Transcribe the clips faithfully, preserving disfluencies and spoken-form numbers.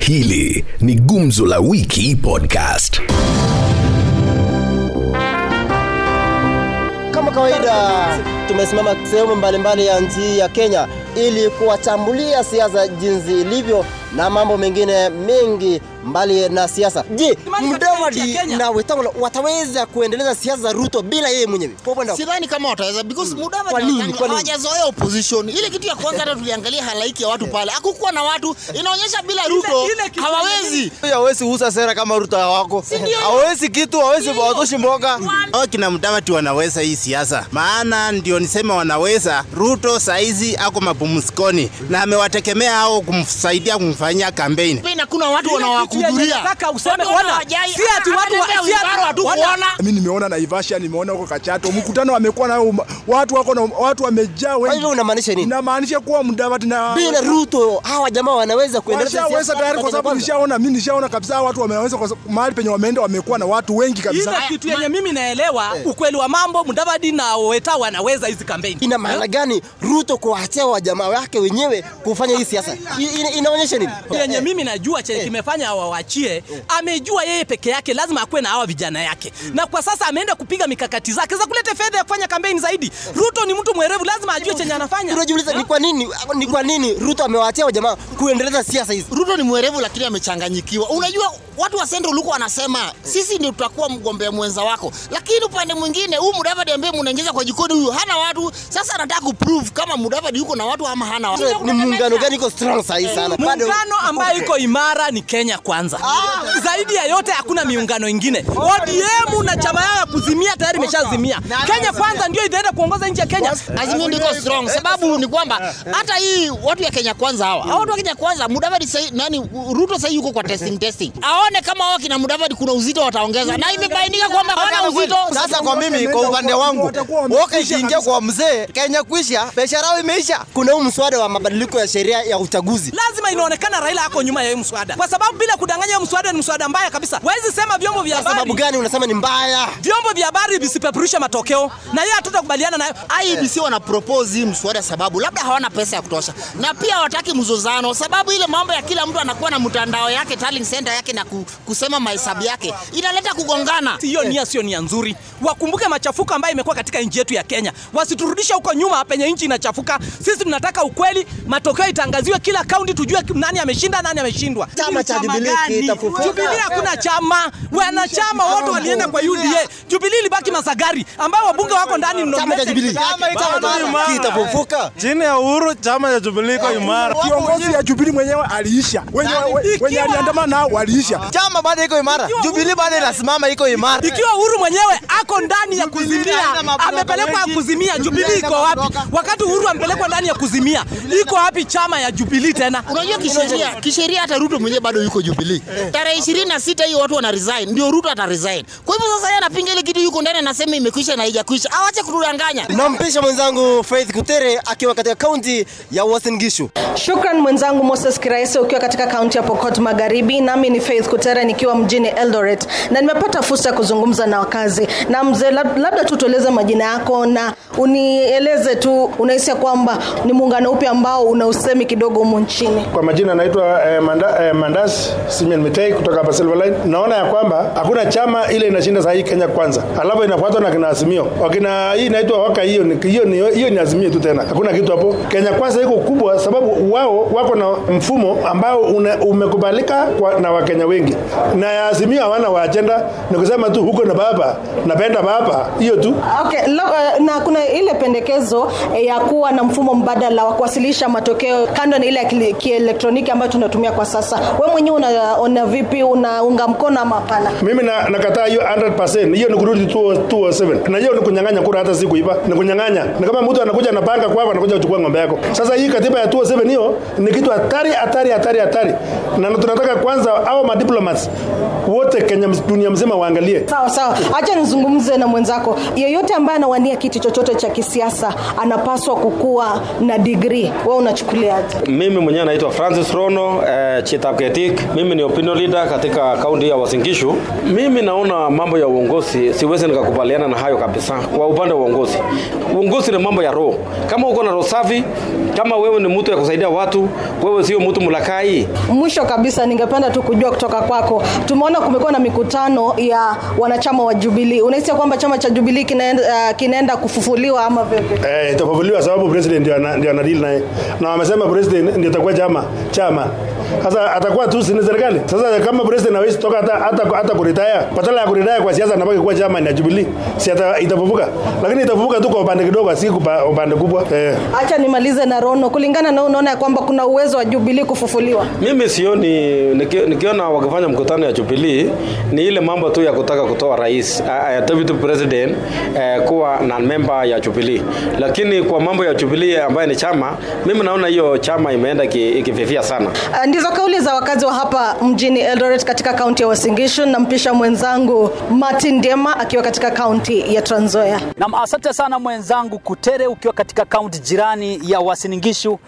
Hili ni Gumzo la Wiki podcast. Kama kawaida, tumesimama sehemu mbalimbali ya nchi ya Kenya ili kuwachambulia siasa jinsi ilivyo na mambo mengine mengi mbali na siasa. Je, Mudavadi na Wetangula wataweza kuendeleza siasa za Ruto bila yeye mwenyewe? Sidhani kama wataweza because mm. Mudavadi hawajazoea opposition. Ile kitu ya kwanza hata tuliangalia halaiki ya watu pale. Hakukuwa na watu. Inaonyesha bila Ruto hawawezi. Hawawezi husa sera kama Ruto hawako. Hawawezi kitu, hawawezi watoshi mboga. Hao kina Mudavadi wanaweza hii siasa. Maana ndio nisema wanaweza. Ruto saizi ako mapumzikoni na amewategemea hao kumsaidia kumfanyia kampeni. Pia kuna watu wanawa nataka useme ona si ati watu si ati watu ona mimi nimeona Naivasha, nimeona huko Kachato mkutano amekuwa na watu wako na watu wamejaa wengi. Kwa hivyo unamaanisha nini? Unamaanisha kuwa Mudavadi na bila Ruto hawa jamaa wanaweza kuendelea siasa. Wanaweza tayari kwa sababu nishaona mimi nishaona kabisa watu wameweza kwa mahali penye wameenda wamekuwa na watu wengi kabisa. Ile kitu yenye mimi naelewa ukweli wa mambo Mudavadi na Weta wanaweza hizi kampeni. Ina maana gani Ruto kuachia wa jamaa wake wenyewe kufanya hii siasa? Inaonyesha nini? Yenye mimi najua chenye kimefanya waachie, amejua yeye peke yake lazima akuwe na hawa vijana yake. Mm. Na kwa sasa ameenda kupiga mikakati zake za kuleta fedha ya kufanya kampeni zaidi. Ruto ni mtu mwerevu, lazima ajue chenye anafanya. Tunajiuliza ni kwa nini ni kwa nini Ruto amewaachia wa jamaa kuendeleza siasa hizi? Ruto ni mwerevu lakini amechanganyikiwa. Unajua watu wa Central huko wanasema sisi ndio tutakuwa mgombea mwenza wako. Lakini upande mwingine huyu Mudavadi ambaye mnaingiza kwa jikoni huyu hana watu. Sasa anataka kuprove kama Mudavadi yuko na watu ama hana watu. Ni muungano gani iko strong sahihi sana? Muungano ambao iko imara ni Kenya kwanza. Ah. Zaidi ya yote hakuna miungano ingine. O D M na chama yao ya kuzimia tayari imeshazimia. Kenya kwanza ndio itaenda kuongoza nchi ya Kenya. Azimio ndiko strong sababu ni kwamba hata hii watu ya Kenya kwanza hawa. Hao watu wa Kenya kwanza Mudavadi sahi nani Ruto sahi yuko kwa testing testing. Aone kama wao kina Mudavadi kuna uzito wataongeza. Na imebainika kwamba hana uzito. Sasa kwa mimi kwa upande wangu wote kiingia kwa mzee Kenya kuisha biashara yao imeisha. Kuna huu mswada wa mabadiliko ya sheria ya uchaguzi. Lazima inaonekana Raila yako nyuma ya huu mswada. Kwa sababu bila kudanganya mswada ni mswada mbaya kabisa. Waezi sema vyombo vya habari. Sababu gani unasema ni mbaya? Vyombo vya habari visipeperushe matokeo na yeye hatutakubaliana nayo. I B C wana propose mswada sababu labda hawana pesa ya kutosha. Na pia hawataki mzozano sababu ile mambo ya kila mtu anakuwa na mtandao yake, tallying center yake na kusema mahesabu yake. Inaleta kugongana. Sio nia sio nia nzuri. Wakumbuke machafuko ambayo imekuwa katika nchi yetu ya Kenya. Wasiturudishe huko nyuma penye nchi inachafuka. Sisi tunataka ukweli, matokeo itangaziwe kila kaunti tujue nani ameshinda nani ameshindwa. Chama cha Jubilee hakuna chama. Wanachama wote walienda kwa U D A. Jubilee libaki Masagari ambao wabunge wako ndani mno. Chama cha Jubilee kitafufuka. Chini ya Uhuru chama cha Jubilee kwa imara. Kiongozi ya Jubilee mwenyewe aliisha. Wenye aliandamana nao waliisha. Chama bado iko imara. Jubilee bado lasimama iko imara. Ikiwa Uhuru mwenyewe ako ndani ya kuzimia, amepelekwa kuzimia, Jubilee iko wapi? Wakati Uhuru amepelekwa ndani ya kuzimia, iko wapi chama ya Jubilee tena? Unajua kisheria, kisheria hata Ruto mwenyewe bado yuko Jubilee. Tarehe ishirini na sita hii watu wana resign, ndio Ruto ata resign. Kwa hivyo sasa yeye anapinga ile kitu yuko ndani anasema imekwisha na haijakwisha. Aache kudanganya. Nampisha mwenzangu Faith Kutere akiwa katika kaunti ya Uasin Gishu. Shukrani mwenzangu Moses Kiraise ukiwa katika kaunti ya Pokot Magharibi, nami ni Faith Kutere nikiwa mjini Eldoret na nimepata fursa ya kuzungumza na wakazi. Na mzee labda tutueleze majina yako na unieleze tu unahisi kwamba ni muungano upi ambao unausemi kidogo huko nchini. Kwa majina naitwa eh, manda, eh, Mandas Simon Metai kutoka hapa Silverline. Naona ya kwamba hakuna chama ile inashinda sahihi Kenya kwanza. Alafu inafuatwa na kina Azimio. Wakina hii inaitwa waka hiyo ni hiyo ni hiyo ni Azimio tu tena. Hakuna kitu hapo. Kenya kwanza iko kubwa sababu wao wako na mfumo ambao una, umekubalika kwa, na Wakenya wengi. Na Azimio hawana wa agenda ni kusema tu huko na baba, napenda baba, hiyo tu. Okay, lo, na kuna ile pendekezo e, ya kuwa na mfumo mbadala wa kuwasilisha matokeo kando na ile kielektroniki ambayo tunatumia kwa sasa, wewe mwenyewe unaona vipi? Unaunga mkono ama hapana? Mimi na nakataa hiyo mia moja. Hiyo ni kurudi mbili mbili saba. Na hiyo ni kunyang'anya kura, hata si kuiba, ni kunyang'anya. Na kama mtu anakuja anapanga kwako, anakuja kuchukua ngombe yako. Sasa hii katiba ya mbili mbili saba hiyo ni kitu hatari hatari hatari hatari. Na tunataka kwanza hao ma diplomats wote Kenya dunia mzima waangalie. Sawa sawa. Acha nizungumze na mwenzako. Yeyote ambaye anawania kiti chochote cha kisiasa anapaswa kukua na degree. Wewe unachukuliaje? Mimi mwenyewe naitwa Francis Rono, eh, Chitaketik. Mimi ni opinion leader katika kaunti ya Uasin Gishu. Mimi naona mambo ya uongozi siwezi nikakubaliana na hayo kabisa. Kwa upande wa uongozi, uongozi ni mambo ya roho. Kama uko na roho safi, kama wewe ni mtu ya kusaidia watu, wewe sio mtu mulakai. Mwisho kabisa ningependa tu kujua kutoka kwako. Tumeona kumekuwa na mikutano ya wanachama wa Jubilee. Unahisi kwamba chama cha Jubilee kinaenda uh, kinaenda kufufuliwa ama vipi? Eh, itafufuliwa sababu president ndio anadeal naye. Na wamesema president ndio atakuwa chama chama. Sasa atakuwa tu sina serikali. Sasa kama president hawezi kutoka hata hata hata kuretire, badala ya kuretire kwa siasa anabaki kuwa chama na Jubilee. Si itafufuka. Lakini itafufuka tu kwa upande kidogo, si kwa upande kubwa. Eh. Acha nimalize na Rono. Kulingana na unaona kwamba kuna uwezo wa Jubilee kufufuliwa? Mimi sioni, nikiona wakifanya mkutano ya Jubilee ni ile mambo tu ya kutaka kutoa rais ya deputy president eh, kuwa na member ya Jubilee. Lakini kwa mambo ya Jubilee ambayo ni chama, mimi naona hiyo chama imeenda ikififia sana. Ndizo kauli za wakazi wa hapa mjini Eldoret katika kaunti ya Uasin Gishu. Na mpisha mwenzangu Martin Dembeama akiwa katika kaunti ya Trans Nzoia. Na asante sana mwenzangu Kutere ukiwa katika kaunti jirani ya Uasin Gishu.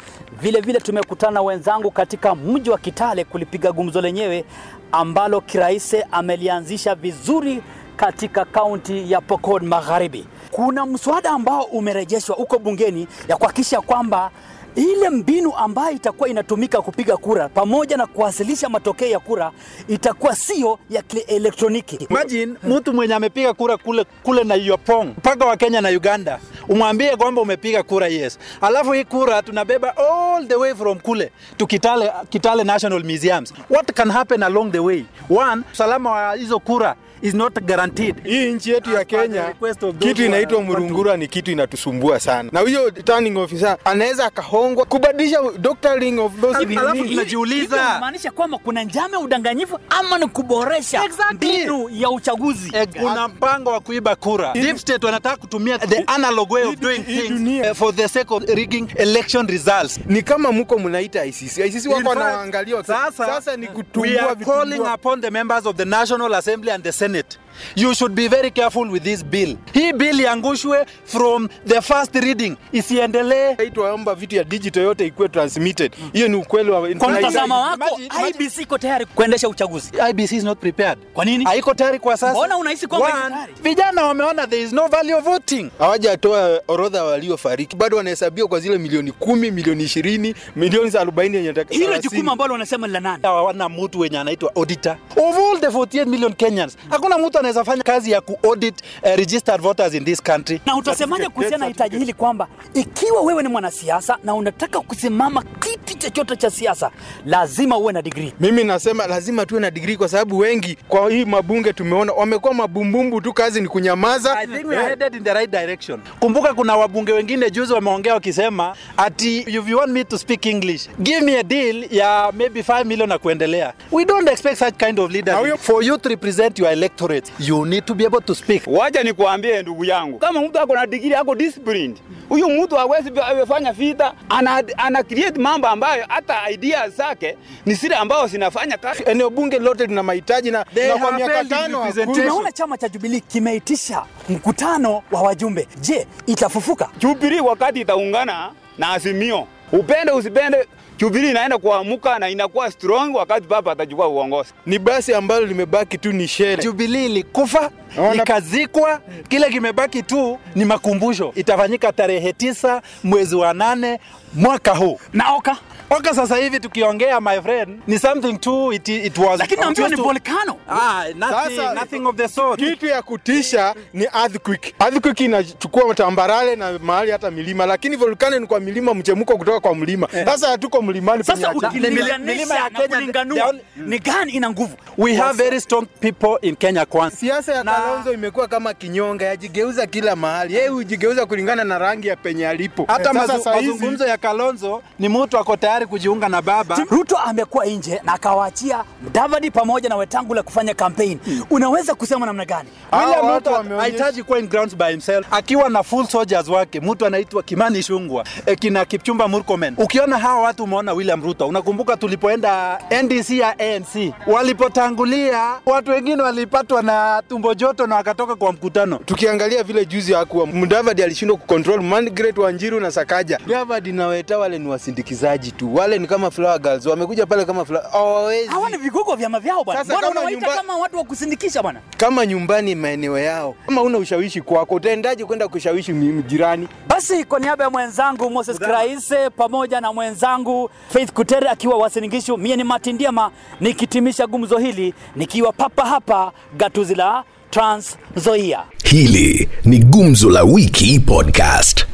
Vile vile tumekutana wenzangu katika mji wa Kitale kulipiga gumzo lenyewe ambalo Kiraise amelianzisha vizuri katika kaunti ya Pokot Magharibi. Kuna mswada ambao umerejeshwa uko bungeni ya kuhakikisha kwamba ile mbinu ambayo itakuwa inatumika kupiga kura pamoja na kuwasilisha matokeo ya kura itakuwa sio ya elektroniki. Imagine mtu mwenye amepiga kura kule kule na Yopong, mpaka wa Kenya na Uganda, umwambie kwamba umepiga kura yes. Alafu hii kura tunabeba all the way from kule to Kitale Kitale National Museums. What can happen along the way? One, usalama wa hizo kura is not guaranteed. Hii nchi yetu ya Kenya, kitu inaitwa murungura ni kitu inatusumbua sana. Na huyo returning officer anaweza kahongo kubadilisha doctoring of those people. Alafu tunajiuliza, inamaanisha kwamba kuna njama udanganyifu ama ni kuboresha mbinu ya uchaguzi? Kuna mpango wa kuiba kura. Deep state wanataka kutumia the analog way of doing things for the sake of rigging election results. Ni kama mko mnaita I C C. I C C wako wanaangalia sasa. Sasa ni kutumbua vitu. Calling upon the members of the National Assembly and the Senate. It. You should be very careful with this bill. Hii bill yangushwe from the first reading. Isiendelee. Haitoomba vitu ya digital yote ikuwe transmitted. Hiyo ni ukweli wa mtazamo wako. I B C iko tayari kuendesha uchaguzi? I B C is not prepared. Kwa nini? Haiko tayari kwa sasa. Mbona unahisi kwamba iko tayari? Vijana wameona there is no value of voting. Hawajatoa orodha waliofariki. Bado wanahesabia kwa zile milioni kumi, milioni ishirini, milioni arobaini yenye nataka. Hilo jukumu ambalo wanasema la nani? Hawana mtu wenye anaitwa auditor. Of all the forty-eight million Kenyans, hakuna mtu anaweza fanya kazi ya ku-audit uh, registered voters in this country. Na utasemaje kuhusiana hitaji hili kwamba ikiwa wewe ni mwanasiasa na unataka kusimama kiti chochote cha siasa lazima uwe na degree? Mimi nasema lazima tuwe na degree kwa sababu wengi kwa hii mabunge tumeona wamekuwa mabumbumbu tu, kazi ni kunyamaza. I think we are headed in the right direction. Kumbuka kuna wabunge wengine juzi wameongea wakisema ati if you want me to speak English, give me a deal ya maybe five million na kuendelea. We don't expect such kind of leadership. For you to represent your electorate, you need to be able to speak. Wacha nikuambie ndugu yangu, kama mtu ako na degree ako disciplined, huyu mtu hawezi kufanya vita. Ana, ana create mambo ambayo hata ideas zake ni sile ambao zinafanya kazi. Eneo bunge lote lina mahitaji na kwa miaka tano tunaona chama cha Jubilee kimeitisha mkutano wa wajumbe. Je, itafufuka Jubilee wakati itaungana na Azimio? Upende usipende, Jubilee inaenda kuamuka na inakuwa strong wakati baba atajua uongozi. Ni basi ambalo limebaki tu ni shere. Jubilee ilikufa, ikazikwa, kile kimebaki tu ni makumbusho. Itafanyika tarehe tisa mwezi wa nane mwaka huu. Na oka Oka sasa hivi tukiongea my friend ni something too it, it was. Lakini ambayo ni volcano. Ah, nothing, sasa, nothing of the sort. Kitu ya kutisha ni earthquake. Earthquake inachukua matambarale na mahali hata milima, lakini volcano ni kwa milima, mchemuko kutoka kwa mlima. Sasa hatuko mlimani. Sasa milima ya Kenya ni gani ina nguvu? We have very strong people in Kenya kwanza. Siasa ya Kalonzo imekuwa kama kinyonga, yajigeuza kila mahali. Yeye hujigeuza kulingana na rangi ya penye alipo. Hata mazungumzo ya Kalonzo ni mtu ako tayari kujiunga na baba. Ruto amekuwa nje na akawaachia David pamoja na Wetangula kufanya campaign. Mm. Unaweza kusema namna gani? William Ruto anahitaji kuwa in grounds by himself akiwa na full soldiers wake. Mtu anaitwa Kimani Shungwa, e, kina Kipchumba Murkomen. Ukiona hawa watu umeona William Ruto. Unakumbuka tulipoenda N D C ya A N C, walipotangulia watu wengine walipatwa na tumbo joto na wakatoka kwa mkutano. Tukiangalia vile juzi hakuwa David alishindwa kucontrol Margaret Wanjiru na Sakaja. David na Weta wale ni wasindikizaji tu. Wale ni kama flower girls. Wamekuja pale kama flower. Hawawezi. Hawana vigugo vya mavyao bwana. Mbona nyumba... kama watu wa kusindikisha bwana? Kama nyumbani maeneo yao. Kama una ushawishi kwako, utaendaje kwenda kushawishi jirani? Basi kwa niaba ya mwenzangu Moses Kiraise pamoja na mwenzangu Faith Kutere akiwa Uasin Gishu, mimi ni Martin Dembeama nikitimisha gumzo hili nikiwa papa hapa gatuzi la Trans Nzoia. Hili ni Gumzo la Wiki podcast.